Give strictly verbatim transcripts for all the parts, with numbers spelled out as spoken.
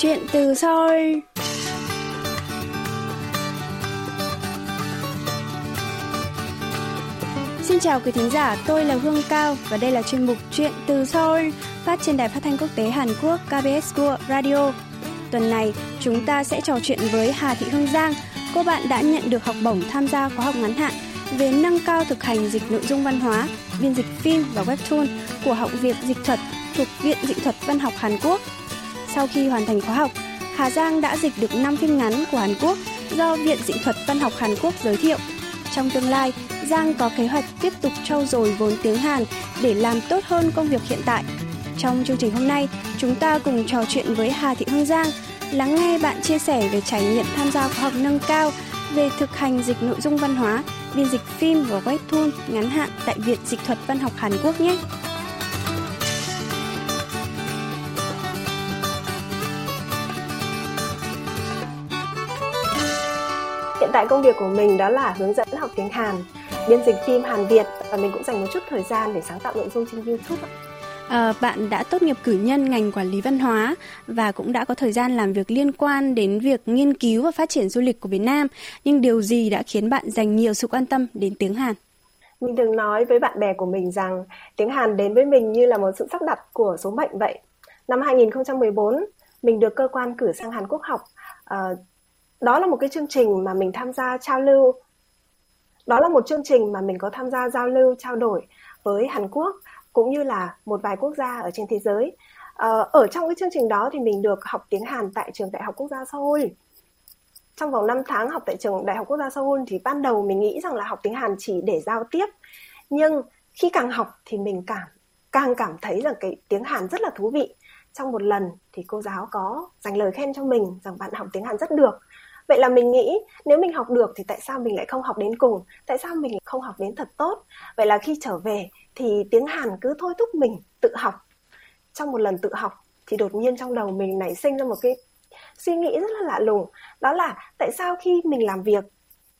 Chuyện từ Seoul. Xin chào quý thính giả, tôi là Hương Cao và đây là chuyên mục Chuyện từ Seoul phát trên Đài Phát thanh Quốc tế Hàn Quốc ca bê ét Radio. Tuần này, chúng ta sẽ trò chuyện với Hà Thị Hương Giang. Cô bạn đã nhận được học bổng tham gia khóa học ngắn hạn về nâng cao thực hành dịch nội dung văn hóa, biên dịch phim và webtoon của Học viện Dịch thuật thuộc Viện Dịch thuật Văn học Hàn Quốc. Sau khi hoàn thành khóa học, Hà Giang đã dịch được năm phim ngắn của Hàn Quốc do Viện Dịch thuật Văn học Hàn Quốc giới thiệu. Trong tương lai, Giang có kế hoạch tiếp tục trau dồi vốn tiếng Hàn để làm tốt hơn công việc hiện tại. Trong chương trình hôm nay, chúng ta cùng trò chuyện với Hà Thị Hương Giang, lắng nghe bạn chia sẻ về trải nghiệm tham gia khóa học nâng cao về thực hành dịch nội dung văn hóa, biên dịch phim và webtoon ngắn hạn tại Viện Dịch thuật Văn học Hàn Quốc nhé. Hiện tại công việc của mình đó là hướng dẫn học tiếng Hàn, biên dịch phim Hàn Việt và mình cũng dành một chút thời gian để sáng tạo nội dung trên YouTube. À, bạn đã tốt nghiệp cử nhân ngành quản lý văn hóa và cũng đã có thời gian làm việc liên quan đến việc nghiên cứu và phát triển du lịch của Việt Nam. Nhưng điều gì đã khiến bạn dành nhiều sự quan tâm đến tiếng Hàn? Mình thường nói với bạn bè của mình rằng tiếng Hàn đến với mình như là một sự sắp đặt của số mệnh vậy. Năm hai không một bốn, mình được cơ quan cử sang Hàn Quốc học. À, đó là một cái chương trình mà mình tham gia giao lưu. Đó là một chương trình mà mình có tham gia giao lưu, trao đổi với Hàn Quốc, cũng như là một vài quốc gia ở trên thế giới. Ở trong cái chương trình đó thì mình được học tiếng Hàn tại trường Đại học Quốc gia Seoul. Trong vòng năm tháng học tại trường Đại học Quốc gia Seoul thì ban đầu mình nghĩ rằng là học tiếng Hàn chỉ để giao tiếp. Nhưng khi càng học thì mình càng, càng cảm thấy rằng cái tiếng Hàn rất là thú vị. Trong một lần thì cô giáo có dành lời khen cho mình rằng bạn học tiếng Hàn rất được. Vậy là mình nghĩ nếu mình học được thì tại sao mình lại không học đến cùng? Tại sao mình không học đến thật tốt? Vậy là khi trở về thì tiếng Hàn cứ thôi thúc mình tự học. Trong một lần tự học thì đột nhiên trong đầu mình nảy sinh ra một cái suy nghĩ rất là lạ lùng. Đó là tại sao khi mình làm việc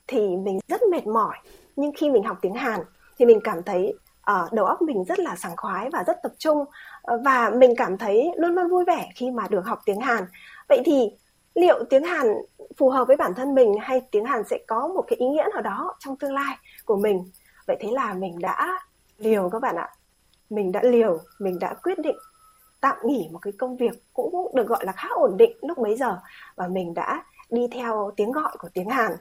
thì mình rất mệt mỏi. Nhưng khi mình học tiếng Hàn thì mình cảm thấy uh, đầu óc mình rất là sảng khoái và rất tập trung. Uh, và mình cảm thấy luôn luôn vui vẻ khi mà được học tiếng Hàn. Vậy thì liệu tiếng Hàn phù hợp với bản thân mình hay tiếng Hàn sẽ có một cái ý nghĩa nào đó trong tương lai của mình? Vậy thế là mình đã liều các bạn ạ. Mình đã liều, mình đã quyết định tạm nghỉ một cái công việc cũng được gọi là khá ổn định lúc bấy giờ. Và mình đã đi theo tiếng gọi của tiếng Hàn.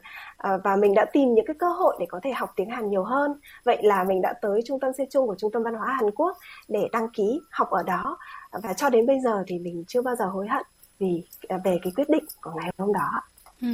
Và mình đã tìm những cái cơ hội để có thể học tiếng Hàn nhiều hơn. Vậy là mình đã tới Trung tâm Sejong của Trung tâm Văn hóa Hàn Quốc để đăng ký học ở đó. Và cho đến bây giờ thì mình chưa bao giờ hối hận vì về cái quyết định của ngày hôm đó. Ừ.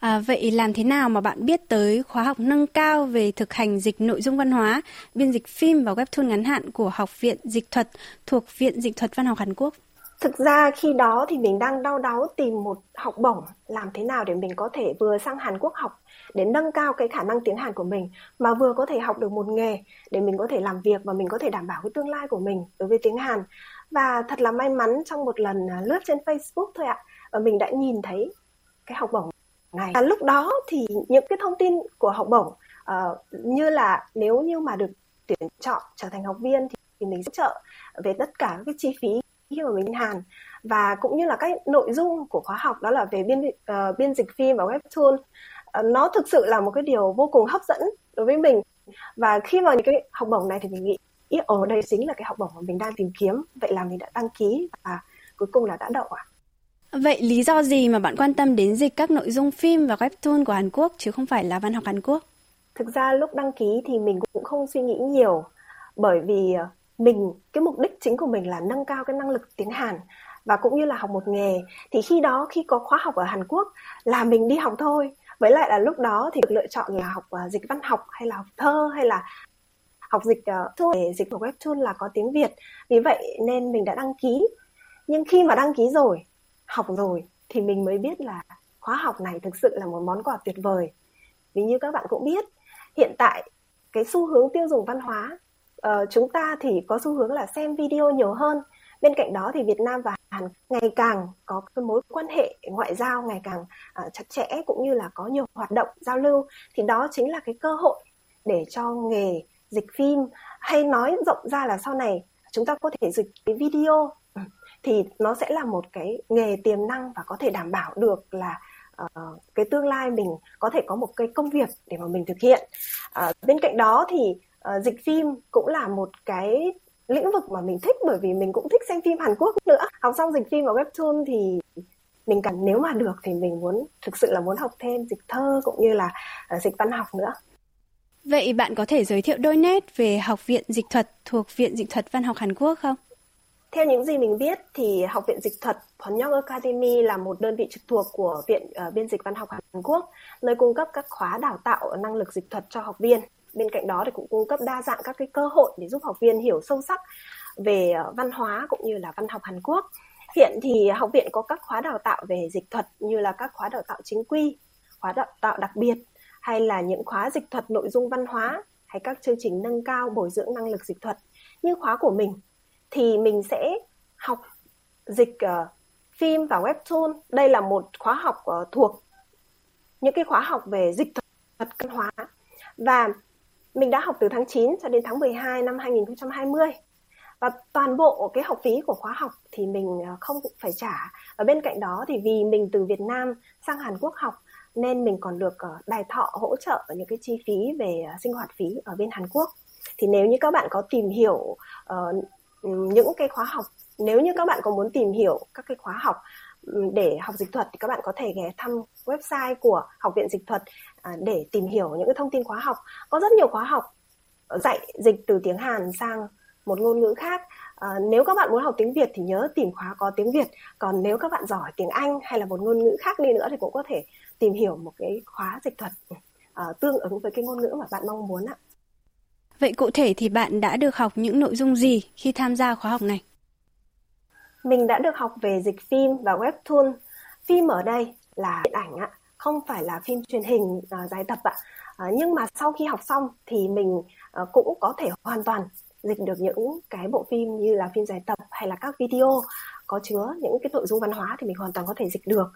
À, vậy làm thế nào mà bạn biết tới khóa học nâng cao về thực hành dịch nội dung văn hóa, biên dịch phim và webtoon ngắn hạn của Học viện Dịch thuật thuộc Viện Dịch thuật Văn học Hàn Quốc? Thực ra khi đó thì mình đang đau đáu tìm một học bổng làm thế nào để mình có thể vừa sang Hàn Quốc học để nâng cao cái khả năng tiếng Hàn của mình mà vừa có thể học được một nghề để mình có thể làm việc và mình có thể đảm bảo cái tương lai của mình đối với tiếng Hàn. Và thật là may mắn trong một lần lướt trên Facebook thôi ạ, và mình đã nhìn thấy cái học bổng này. À, lúc đó thì những cái thông tin của học bổng uh, như là nếu như mà được tuyển chọn trở thành học viên thì, thì mình sẽ trợ về tất cả các chi phí khi mà mình Hàn, và cũng như là các nội dung của khóa học đó là về biên, uh, biên dịch phim và webtoon. Uh, nó thực sự là một cái điều vô cùng hấp dẫn đối với mình, và khi mà những cái học bổng này thì mình nghĩ ồ, đây chính là cái học bổng mà mình đang tìm kiếm. Vậy là mình đã đăng ký và cuối cùng là đã đậu ạ. À? Vậy lý do gì mà bạn quan tâm đến dịch các nội dung phim và webtoon của Hàn Quốc chứ không phải là văn học Hàn Quốc? Thực ra lúc đăng ký thì mình cũng không suy nghĩ nhiều, bởi vì mình cái mục đích chính của mình là nâng cao cái năng lực tiếng Hàn và cũng như là học một nghề. Thì khi đó khi có khóa học ở Hàn Quốc là mình đi học thôi. Với lại là lúc đó thì được lựa chọn là học dịch văn học hay là học thơ hay là học dịch uh, để dịch của webtoon là có tiếng Việt. Vì vậy nên mình đã đăng ký. Nhưng khi mà đăng ký rồi, học rồi thì mình mới biết là khóa học này thực sự là một món quà tuyệt vời. Vì như các bạn cũng biết, hiện tại cái xu hướng tiêu dùng văn hóa uh, chúng ta thì có xu hướng là xem video nhiều hơn. Bên cạnh đó thì Việt Nam và Hàn ngày càng có cái mối quan hệ ngoại giao ngày càng uh, chặt chẽ, cũng như là có nhiều hoạt động giao lưu. Thì đó chính là cái cơ hội để cho nghề dịch phim, hay nói rộng ra là sau này chúng ta có thể dịch cái video thì nó sẽ là một cái nghề tiềm năng và có thể đảm bảo được là uh, cái tương lai mình có thể có một cái công việc để mà mình thực hiện. Uh, bên cạnh đó thì uh, dịch phim cũng là một cái lĩnh vực mà mình thích, bởi vì mình cũng thích xem phim Hàn Quốc nữa. Học xong dịch phim và webtoon thì mình cảm, nếu mà được thì mình muốn thực sự là muốn học thêm dịch thơ cũng như là uh, dịch văn học nữa. Vậy bạn có thể giới thiệu đôi nét về Học viện Dịch thuật thuộc Viện Dịch thuật Văn học Hàn Quốc không? Theo những gì mình biết thì Học viện Dịch thuật Ponyong Academy là một đơn vị trực thuộc của Viện uh, Biên dịch Văn học Hàn Quốc, nơi cung cấp các khóa đào tạo năng lực dịch thuật cho học viên. Bên cạnh đó thì cũng cung cấp đa dạng các cái cơ hội để giúp học viên hiểu sâu sắc về uh, văn hóa cũng như là văn học Hàn Quốc. Hiện thì học viện có các khóa đào tạo về dịch thuật như là các khóa đào tạo chính quy, khóa đào tạo đặc biệt, hay là những khóa dịch thuật nội dung văn hóa, hay các chương trình nâng cao bồi dưỡng năng lực dịch thuật. Như khóa của mình thì mình sẽ học dịch uh, phim và webtoon. Đây là một khóa học uh, thuộc những cái khóa học về dịch thuật văn hóa. Và mình đã học từ tháng chín cho đến tháng mười hai năm hai không hai không. Và toàn bộ cái học phí của khóa học thì mình không phải trả. Và bên cạnh đó thì vì mình từ Việt Nam sang Hàn Quốc học nên mình còn được đài thọ hỗ trợ những cái chi phí về sinh hoạt phí ở bên Hàn Quốc. Thì nếu như các bạn có tìm hiểu uh, những cái khóa học, nếu như các bạn có muốn tìm hiểu các cái khóa học để học dịch thuật thì các bạn có thể ghé thăm website của Học viện Dịch thuật uh, để tìm hiểu những cái thông tin khóa học. Có rất nhiều khóa học dạy dịch từ tiếng Hàn sang một ngôn ngữ khác. À, nếu các bạn muốn học tiếng Việt thì nhớ tìm khóa có tiếng Việt. Còn nếu các bạn giỏi tiếng Anh hay là một ngôn ngữ khác đi nữa thì cũng có thể tìm hiểu một cái khóa dịch thuật à, tương ứng với cái ngôn ngữ mà bạn mong muốn ạ. Vậy cụ thể thì bạn đã được học những nội dung gì khi tham gia khóa học này? Mình đã được học về dịch phim và webtoon. Phim ở đây là điện ảnh ạ, không phải là phim truyền hình à, dài tập ạ. À, nhưng mà sau khi học xong thì mình à, cũng có thể hoàn toàn dịch được những cái bộ phim như là phim dài tập hay là các video có chứa những cái nội dung văn hóa thì mình hoàn toàn có thể dịch được.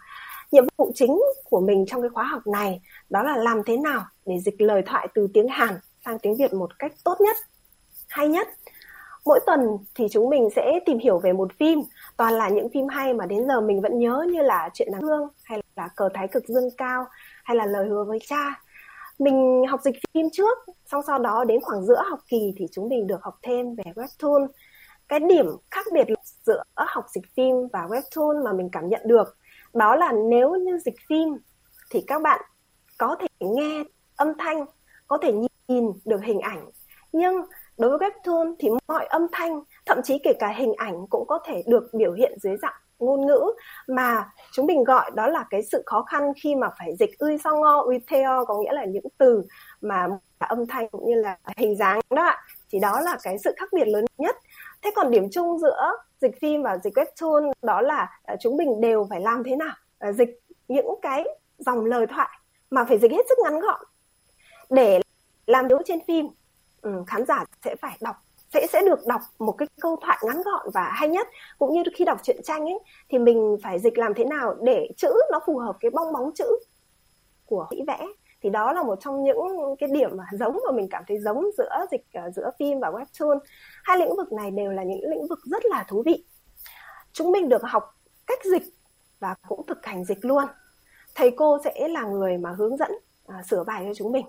Nhiệm vụ chính của mình trong cái khóa học này đó là làm thế nào để dịch lời thoại từ tiếng Hàn sang tiếng Việt một cách tốt nhất, hay nhất. Mỗi tuần thì chúng mình sẽ tìm hiểu về một phim, toàn là những phim hay mà đến giờ mình vẫn nhớ, như là Chuyện Nàng Hương hay là Cờ Thái Cực Dương Cao hay là Lời Hứa Với Cha. Mình học dịch phim trước, xong sau đó đến khoảng giữa học kỳ thì chúng mình được học thêm về webtoon. Cái điểm khác biệt giữa học dịch phim và webtoon mà mình cảm nhận được đó là nếu như dịch phim thì các bạn có thể nghe âm thanh, có thể nhìn được hình ảnh. Nhưng đối với webtoon thì mọi âm thanh, thậm chí kể cả hình ảnh cũng có thể được biểu hiện dưới dạng ngôn ngữ mà chúng mình gọi đó là cái sự khó khăn khi mà phải dịch ui sao ngo ui theo, có nghĩa là những từ mà âm thanh cũng như là hình dáng đó ạ. Thì đó là cái sự khác biệt lớn nhất. Thế còn điểm chung giữa dịch phim và dịch webtoon đó là chúng mình đều phải làm thế nào dịch những cái dòng lời thoại mà phải dịch hết sức ngắn gọn. Để làm điều trên phim, khán giả sẽ phải đọc Sẽ, sẽ được đọc một cái câu thoại ngắn gọn và hay nhất. Cũng như khi đọc truyện tranh ấy, thì mình phải dịch làm thế nào để chữ nó phù hợp cái bong bóng chữ của vẽ vẽ. Thì đó là một trong những cái điểm mà giống và mình cảm thấy giống giữa dịch giữa phim và webtoon. Hai lĩnh vực này đều là những lĩnh vực rất là thú vị. Chúng mình được học cách dịch và cũng thực hành dịch luôn. Thầy cô sẽ là người mà hướng dẫn à, sửa bài cho chúng mình.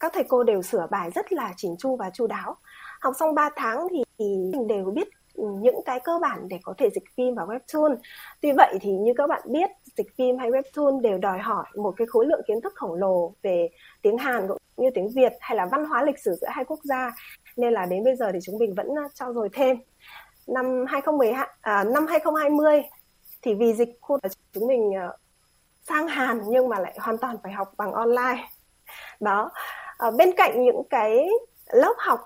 Các thầy cô đều sửa bài rất là chỉnh chu và chu đáo. Học xong ba tháng thì mình đều biết những cái cơ bản để có thể dịch phim và webtoon. Tuy vậy thì như các bạn biết, dịch phim hay webtoon đều đòi hỏi một cái khối lượng kiến thức khổng lồ về tiếng Hàn cũng như tiếng Việt hay là văn hóa lịch sử giữa hai quốc gia. Nên là đến bây giờ thì chúng mình vẫn trau dồi thêm. Năm hai không một hai, à, năm hai không hai không thì vì dịch khu chúng mình sang Hàn nhưng mà lại hoàn toàn phải học bằng online. Đó. À, bên cạnh những cái lớp học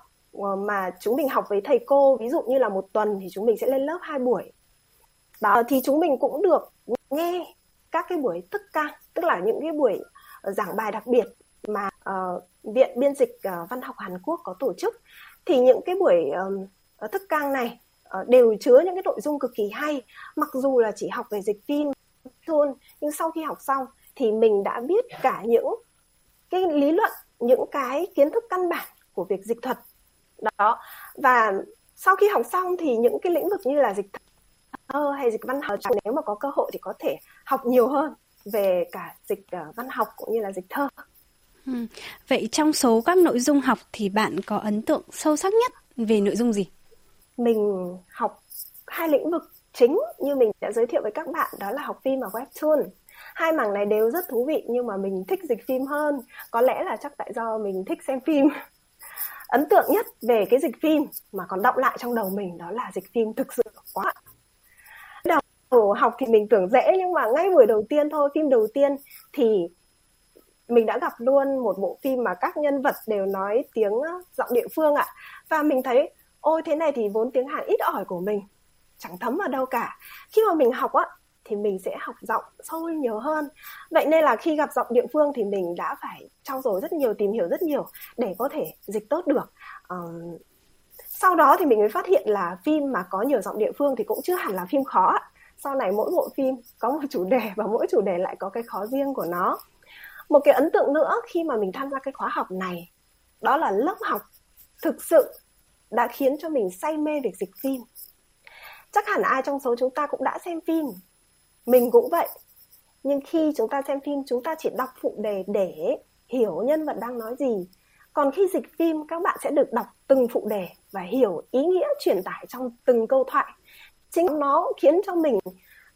mà chúng mình học với thầy cô, ví dụ như là một tuần thì chúng mình sẽ lên lớp hai buổi. Đó, thì chúng mình cũng được nghe các cái buổi thức cang, tức là những cái buổi giảng bài đặc biệt mà uh, Viện Biên dịch uh, Văn học Hàn Quốc có tổ chức. Thì những cái buổi uh, thức cang này uh, đều chứa những cái nội dung cực kỳ hay. Mặc dù là chỉ học về dịch phim thôi, nhưng sau khi học xong thì mình đã biết cả những cái lý luận, những cái kiến thức căn bản của việc dịch thuật. Đó, và sau khi học xong thì những cái lĩnh vực như là dịch ờ, hay dịch văn học, nếu mà có cơ hội thì có thể học nhiều hơn về cả dịch uh, văn học cũng như là dịch thơ. Ừ. Vậy trong số các nội dung học thì bạn có ấn tượng sâu sắc nhất về nội dung gì? Mình học hai lĩnh vực chính như mình đã giới thiệu với các bạn, đó là học phim và webtoon. Hai mảng này đều rất thú vị nhưng mà mình thích dịch phim hơn. Có lẽ là chắc tại do mình thích xem phim. Ấn tượng nhất về cái dịch phim mà còn đọng lại trong đầu mình đó là dịch phim thực sự quá. Đầu học thì mình tưởng dễ nhưng mà ngay buổi đầu tiên thôi, phim đầu tiên thì mình đã gặp luôn một bộ phim mà các nhân vật đều nói tiếng giọng địa phương ạ. Và mình thấy ôi thế này thì vốn tiếng Hàn ít ỏi của mình chẳng thấm vào đâu cả. Khi mà mình học á thì mình sẽ học giọng sâu nhiều hơn. Vậy nên là khi gặp giọng địa phương thì mình đã phải trau dồi rất nhiều, tìm hiểu rất nhiều để có thể dịch tốt được. Um, sau đó thì mình mới phát hiện là phim mà có nhiều giọng địa phương thì cũng chưa hẳn là phim khó. Sau này mỗi bộ phim có một chủ đề và mỗi chủ đề lại có cái khó riêng của nó. Một cái ấn tượng nữa khi mà mình tham gia cái khóa học này, đó là lớp học thực sự đã khiến cho mình say mê việc dịch phim. Chắc hẳn ai trong số chúng ta cũng đã xem phim. Mình cũng vậy. Nhưng khi chúng ta xem phim, chúng ta chỉ đọc phụ đề để hiểu nhân vật đang nói gì. Còn khi dịch phim, các bạn sẽ được đọc từng phụ đề và hiểu ý nghĩa truyền tải trong từng câu thoại. Chính nó khiến cho mình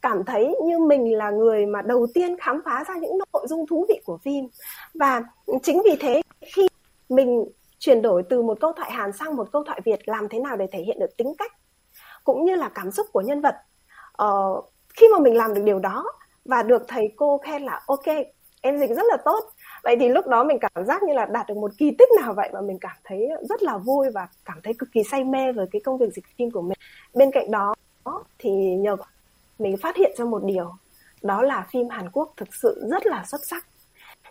cảm thấy như mình là người mà đầu tiên khám phá ra những nội dung thú vị của phim. Và chính vì thế, khi mình chuyển đổi từ một câu thoại Hàn sang một câu thoại Việt, làm thế nào để thể hiện được tính cách cũng như là cảm xúc của nhân vật, ờ, khi mà mình làm được điều đó và được thầy cô khen là ok, em dịch rất là tốt, vậy thì lúc đó mình cảm giác như là đạt được một kỳ tích nào vậy, mà mình cảm thấy rất là vui và cảm thấy cực kỳ say mê với cái công việc dịch phim của mình. Bên cạnh đó thì nhờ mình phát hiện ra một điều, đó là phim Hàn Quốc thực sự rất là xuất sắc.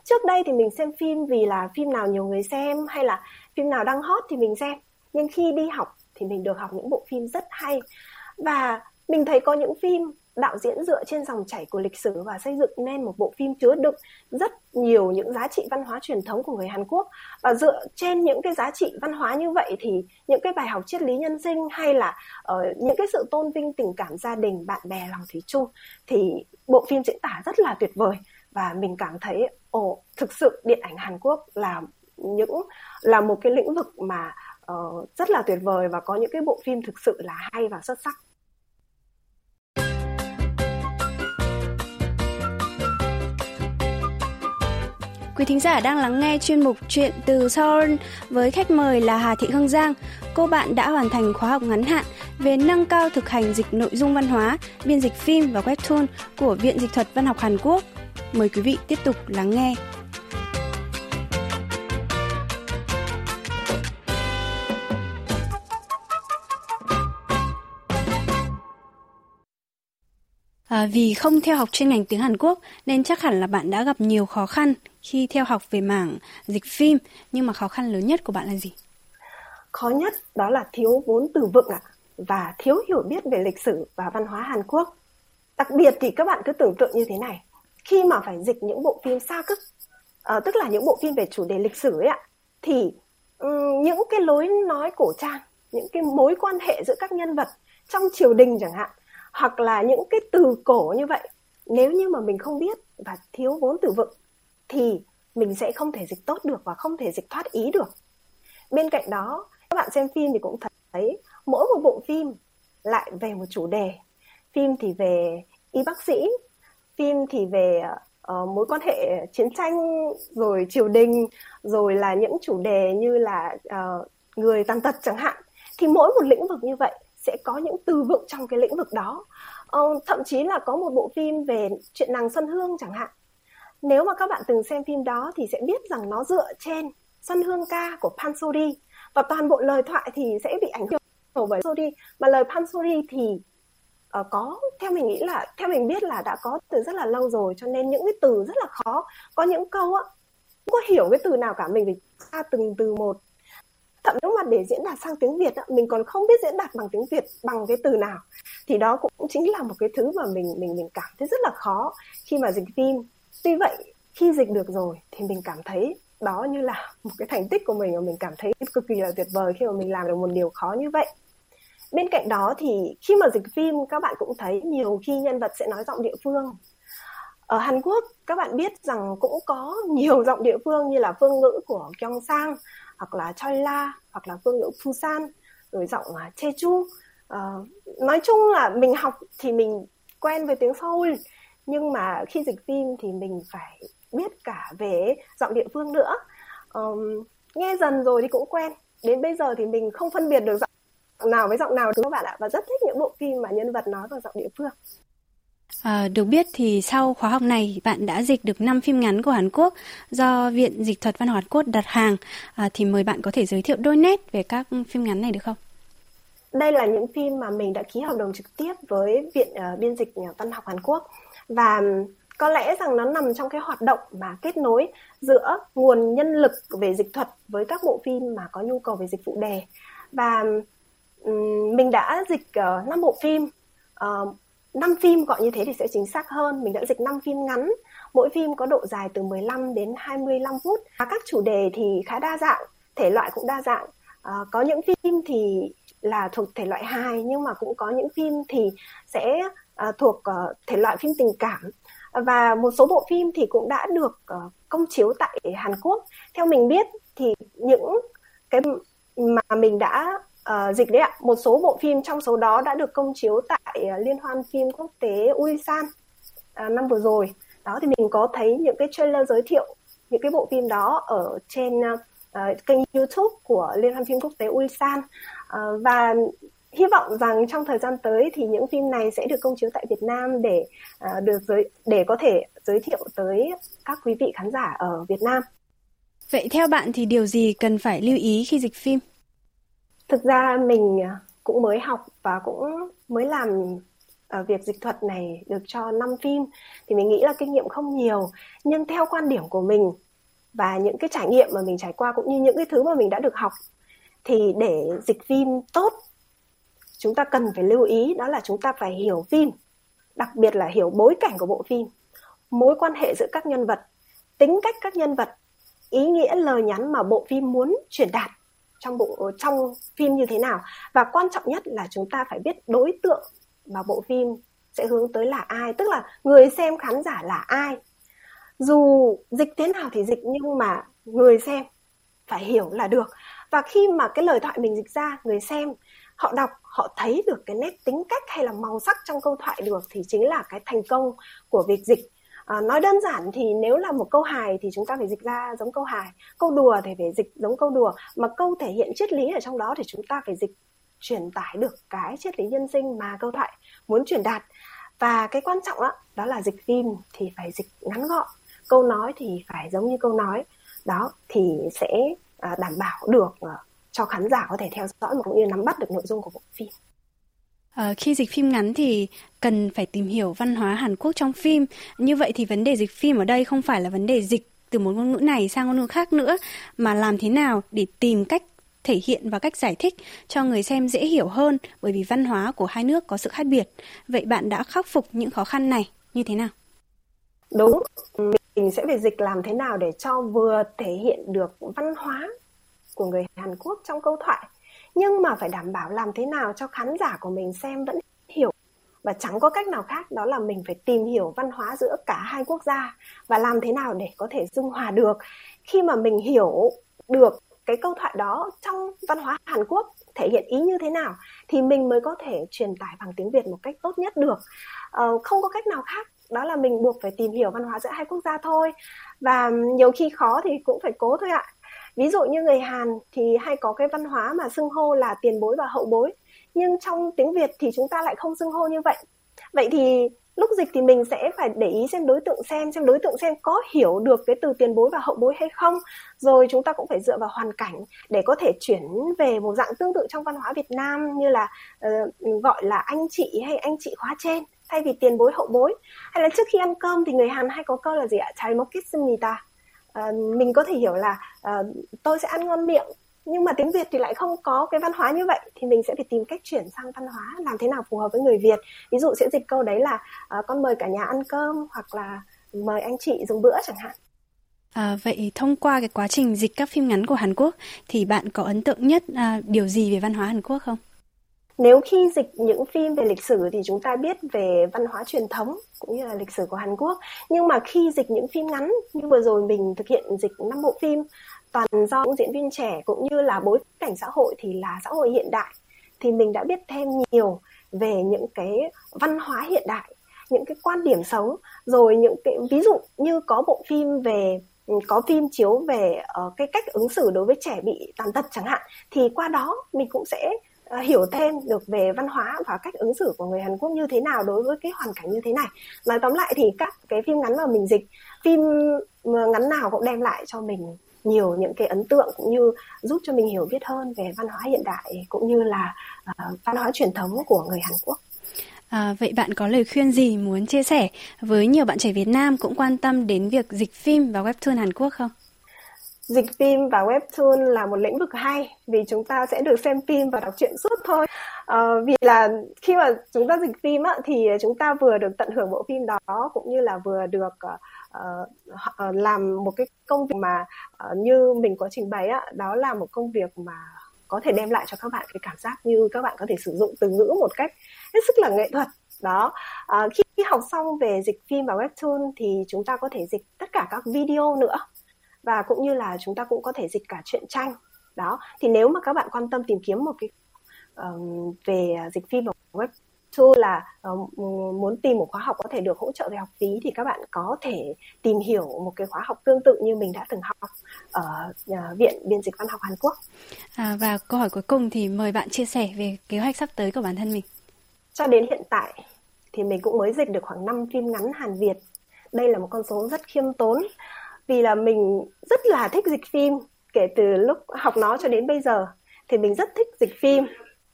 Trước đây thì mình xem phim vì là phim nào nhiều người xem hay là phim nào đang hot thì mình xem. Nhưng khi đi học thì mình được học những bộ phim rất hay. Và mình thấy có những phim đạo diễn dựa trên dòng chảy của lịch sử và xây dựng nên một bộ phim chứa đựng rất nhiều những giá trị văn hóa truyền thống của người Hàn Quốc. Và dựa trên những cái giá trị văn hóa như vậy thì những cái bài học triết lý nhân sinh hay là uh, những cái sự tôn vinh tình cảm gia đình, bạn bè, lòng thủy chung thì bộ phim diễn tả rất là tuyệt vời. Và mình cảm thấy ồ, oh, thực sự điện ảnh Hàn Quốc là những là một cái lĩnh vực mà uh, rất là tuyệt vời và có những cái bộ phim thực sự là hay và xuất sắc. Quý thính giả đang lắng nghe chuyên mục Chuyện từ Seoul với khách mời là Hà Thị Hương Giang. Cô bạn đã hoàn thành khóa học ngắn hạn về nâng cao thực hành dịch nội dung văn hóa, biên dịch phim và webtoon của Viện Dịch thuật Văn học Hàn Quốc. Mời quý vị tiếp tục lắng nghe. À, vì không theo học chuyên ngành tiếng Hàn Quốc nên chắc hẳn là bạn đã gặp nhiều khó khăn khi theo học về mảng dịch phim, nhưng mà khó khăn lớn nhất của bạn là gì? Khó nhất đó là thiếu vốn từ vựng ạ, và thiếu hiểu biết về lịch sử và văn hóa Hàn Quốc. Đặc biệt thì các bạn cứ tưởng tượng như thế này, khi mà phải dịch những bộ phim xa cực, à, tức là những bộ phim về chủ đề lịch sử ấy ạ, thì um, những cái lối nói cổ trang, những cái mối quan hệ giữa các nhân vật trong triều đình chẳng hạn, hoặc là những cái từ cổ như vậy, nếu như mà mình không biết và thiếu vốn từ vựng thì mình sẽ không thể dịch tốt được và không thể dịch thoát ý được. Bên cạnh đó, các bạn xem phim thì cũng thấy mỗi một bộ phim lại về một chủ đề. Phim thì về y bác sĩ, phim thì về uh, mối quan hệ chiến tranh, rồi triều đình, rồi là những chủ đề như là uh, người tàn tật chẳng hạn. Thì mỗi một lĩnh vực như vậy sẽ có những từ vựng trong cái lĩnh vực đó. uh, Thậm chí là có một bộ phim về chuyện nàng Xuân Hương chẳng hạn. Nếu mà các bạn từng xem phim đó thì sẽ biết rằng nó dựa trên Xuân Hương ca của Pansori, và toàn bộ lời thoại thì sẽ bị ảnh hưởng bởi Pansori. Mà lời Pansori thì uh, có, theo mình nghĩ là, theo mình biết là đã có từ rất là lâu rồi, cho nên những cái từ rất là khó. Có những câu á, không có hiểu cái từ nào cả, mình phải tra từng từ một. Thậm chí mà để diễn đạt sang tiếng Việt, mình còn không biết diễn đạt bằng tiếng Việt bằng cái từ nào. Thì đó cũng chính là một cái thứ mà mình mình mình cảm thấy rất là khó khi mà dịch phim. Tuy vậy, khi dịch được rồi thì mình cảm thấy đó như là một cái thành tích của mình, và mình cảm thấy cực kỳ là tuyệt vời khi mà mình làm được một điều khó như vậy. Bên cạnh đó thì khi mà dịch phim các bạn cũng thấy nhiều khi nhân vật sẽ nói giọng địa phương. Ở Hàn Quốc các bạn biết rằng cũng có nhiều giọng địa phương như là phương ngữ của Gyeongsang hoặc là Jeolla hoặc là phương ngữ Busan, rồi giọng Jeju. Uh, nói chung là mình học thì mình quen với tiếng Seoul, nhưng mà khi dịch phim thì mình phải biết cả về giọng địa phương nữa. Um, nghe dần rồi thì cũng quen. Đến bây giờ thì mình không phân biệt được giọng nào với giọng nào đúng không các bạn ạ? Và rất thích những bộ phim mà nhân vật nói bằng giọng địa phương. À, được biết thì sau khóa học này bạn đã dịch được năm phim ngắn của Hàn Quốc do Viện Dịch thuật Văn học Hàn Quốc đặt hàng. À, thì mời bạn có thể giới thiệu đôi nét về các phim ngắn này được không? Đây là những phim mà mình đã ký hợp đồng trực tiếp với Viện uh, Biên dịch Văn học Hàn Quốc. Và có lẽ rằng nó nằm trong cái hoạt động mà kết nối giữa nguồn nhân lực về dịch thuật với các bộ phim mà có nhu cầu về dịch vụ đề. Và um, mình đã dịch uh, năm bộ phim, uh, năm phim gọi như thế thì sẽ chính xác hơn. Mình đã dịch năm phim ngắn, mỗi phim có độ dài từ mười lăm đến hai mươi lăm phút. Và các chủ đề thì khá đa dạng, thể loại cũng đa dạng. Uh, có những phim thì là thuộc thể loại hài, nhưng mà cũng có những phim thì sẽ uh, thuộc uh, thể loại phim tình cảm. Và một số bộ phim thì cũng đã được uh, công chiếu tại Hàn Quốc. Theo mình biết thì những cái mà mình đã uh, dịch đấy ạ, một số bộ phim trong số đó đã được công chiếu tại uh, Liên hoan phim quốc tế Ulsan uh, năm vừa rồi. Đó thì mình có thấy những cái trailer giới thiệu những cái bộ phim đó ở trên uh, Uh, kênh YouTube của Liên hoan phim quốc tế Ulsan. uh, Và hy vọng rằng trong thời gian tới thì những phim này sẽ được công chiếu tại Việt Nam để uh, được giới, để có thể giới thiệu tới các quý vị khán giả ở Việt Nam. Vậy theo bạn thì điều gì cần phải lưu ý khi dịch phim? Thực ra mình cũng mới học và cũng mới làm uh, việc dịch thuật này được cho năm phim. Thì mình nghĩ là kinh nghiệm không nhiều, nhưng theo quan điểm của mình và những cái trải nghiệm mà mình trải qua cũng như những cái thứ mà mình đã được học, thì để dịch phim tốt, chúng ta cần phải lưu ý đó là chúng ta phải hiểu phim, đặc biệt là hiểu bối cảnh của bộ phim, mối quan hệ giữa các nhân vật, tính cách các nhân vật, ý nghĩa lời nhắn mà bộ phim muốn truyền đạt trong bộ trong phim như thế nào. Và quan trọng nhất là chúng ta phải biết đối tượng mà bộ phim sẽ hướng tới là ai, tức là người xem khán giả là ai. Dù dịch thế nào thì dịch, nhưng mà người xem phải hiểu là được. Và khi mà cái lời thoại mình dịch ra, người xem họ đọc, họ thấy được cái nét tính cách hay là màu sắc trong câu thoại được, thì chính là cái thành công của việc dịch. À, nói đơn giản thì nếu là một câu hài thì chúng ta phải dịch ra giống câu hài, câu đùa thì phải dịch giống câu đùa, mà câu thể hiện triết lý ở trong đó thì chúng ta phải dịch truyền tải được cái triết lý nhân sinh mà câu thoại muốn truyền đạt. Và cái quan trọng đó, đó là dịch phim thì phải dịch ngắn gọn, câu nói thì phải giống như câu nói. Đó thì sẽ đảm bảo được cho khán giả có thể theo dõi mà cũng như nắm bắt được nội dung của bộ phim. À, khi dịch phim ngắn thì cần phải tìm hiểu văn hóa Hàn Quốc trong phim. Như vậy thì vấn đề dịch phim ở đây không phải là vấn đề dịch từ một ngôn ngữ này sang ngôn ngữ khác nữa, mà làm thế nào để tìm cách thể hiện và cách giải thích cho người xem dễ hiểu hơn, bởi vì văn hóa của hai nước có sự khác biệt. Vậy bạn đã khắc phục những khó khăn này như thế nào? Đúng, mình sẽ phải dịch làm thế nào để cho vừa thể hiện được văn hóa của người Hàn Quốc trong câu thoại, nhưng mà phải đảm bảo làm thế nào cho khán giả của mình xem vẫn hiểu. Và chẳng có cách nào khác, đó là mình phải tìm hiểu văn hóa giữa cả hai quốc gia và làm thế nào để có thể dung hòa được. Khi mà mình hiểu được cái câu thoại đó trong văn hóa Hàn Quốc thể hiện ý như thế nào thì mình mới có thể truyền tải bằng tiếng Việt một cách tốt nhất được. Ờ, không có cách nào khác, đó là mình buộc phải tìm hiểu văn hóa giữa hai quốc gia thôi. Và nhiều khi khó thì cũng phải cố thôi ạ. Ví dụ như người Hàn thì hay có cái văn hóa mà xưng hô là tiền bối và hậu bối, nhưng trong tiếng Việt thì chúng ta lại không xưng hô như vậy. Vậy thì lúc dịch thì mình sẽ phải để ý xem đối tượng xem, xem đối tượng xem có hiểu được cái từ tiền bối và hậu bối hay không. Rồi chúng ta cũng phải dựa vào hoàn cảnh để có thể chuyển về một dạng tương tự trong văn hóa Việt Nam, như là uh, gọi là anh chị hay anh chị khóa trên thay vì tiền bối hậu bối. Hay là trước khi ăn cơm thì người Hàn hay có câu là gì ạ? Chai mokissimnita. Mình có thể hiểu là uh, tôi sẽ ăn ngon miệng, nhưng mà tiếng Việt thì lại không có cái văn hóa như vậy, thì mình sẽ phải tìm cách chuyển sang văn hóa làm thế nào phù hợp với người Việt. Ví dụ sẽ dịch câu đấy là uh, con mời cả nhà ăn cơm, hoặc là mời anh chị dùng bữa chẳng hạn. À, vậy thông qua cái quá trình dịch các phim ngắn của Hàn Quốc thì bạn có ấn tượng nhất uh, điều gì về văn hóa Hàn Quốc không? Nếu khi dịch những phim về lịch sử thì chúng ta biết về văn hóa truyền thống cũng như là lịch sử của Hàn Quốc. Nhưng mà khi dịch những phim ngắn, như vừa rồi mình thực hiện dịch năm bộ phim toàn do những diễn viên trẻ cũng như là bối cảnh xã hội thì là xã hội hiện đại, thì mình đã biết thêm nhiều về những cái văn hóa hiện đại, những cái quan điểm sống, rồi những cái ví dụ như có bộ phim về có phim chiếu về uh, cái cách ứng xử đối với trẻ bị tàn tật chẳng hạn, thì qua đó mình cũng sẽ uh, hiểu thêm được về văn hóa và cách ứng xử của người Hàn Quốc như thế nào đối với cái hoàn cảnh như thế này. Nói tóm lại thì các cái phim ngắn mà mình dịch, phim ngắn nào cũng đem lại cho mình nhiều những cái ấn tượng cũng như giúp cho mình hiểu biết hơn về văn hóa hiện đại cũng như là uh, văn hóa truyền thống của người Hàn Quốc. À, vậy bạn có lời khuyên gì muốn chia sẻ với nhiều bạn trẻ Việt Nam cũng quan tâm đến việc dịch phim và webtoon Hàn Quốc không? Dịch phim và webtoon là một lĩnh vực hay vì chúng ta sẽ được xem phim và đọc truyện suốt thôi. À, vì là khi mà chúng ta dịch phim á, thì chúng ta vừa được tận hưởng bộ phim đó cũng như là vừa được uh, làm một cái công việc mà uh, như mình có trình bày á, đó là một công việc mà có thể đem lại cho các bạn cái cảm giác như các bạn có thể sử dụng từ ngữ một cách hết sức là nghệ thuật. Đó, à, khi, khi học xong về dịch phim và webtoon thì chúng ta có thể dịch tất cả các video nữa, và cũng như là chúng ta cũng có thể dịch cả truyện tranh. Đó, thì nếu mà các bạn quan tâm tìm kiếm một cái um, về dịch phim và webtoon là um, muốn tìm một khóa học có thể được hỗ trợ về học phí, thì các bạn có thể tìm hiểu một cái khóa học tương tự như mình đã từng học ở Viện Biên dịch Văn học Hàn Quốc. À, và câu hỏi cuối cùng thì mời bạn chia sẻ về kế hoạch sắp tới của bản thân mình. Cho đến hiện tại thì mình cũng mới dịch được khoảng năm phim ngắn Hàn Việt. Đây là một con số rất khiêm tốn vì là mình rất là thích dịch phim. Kể từ lúc học nó cho đến bây giờ thì mình rất thích dịch phim,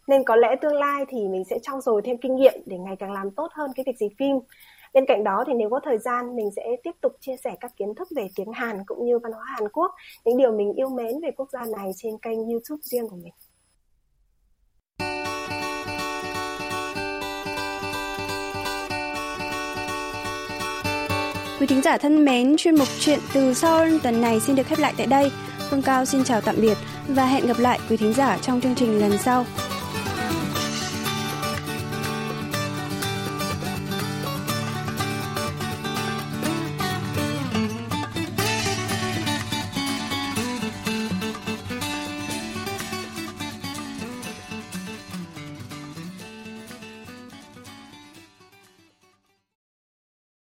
nên có lẽ tương lai thì mình sẽ trau dồi thêm kinh nghiệm để ngày càng làm tốt hơn cái việc dịch phim. Bên cạnh đó thì nếu có thời gian mình sẽ tiếp tục chia sẻ các kiến thức về tiếng Hàn cũng như văn hóa Hàn Quốc, những điều mình yêu mến về quốc gia này trên kênh YouTube riêng của mình. Quý thính giả thân mến, chuyên mục Chuyện từ Seoul tuần này xin được khép lại tại đây. Hương Cao xin chào tạm biệt và hẹn gặp lại quý thính giả trong chương trình lần sau.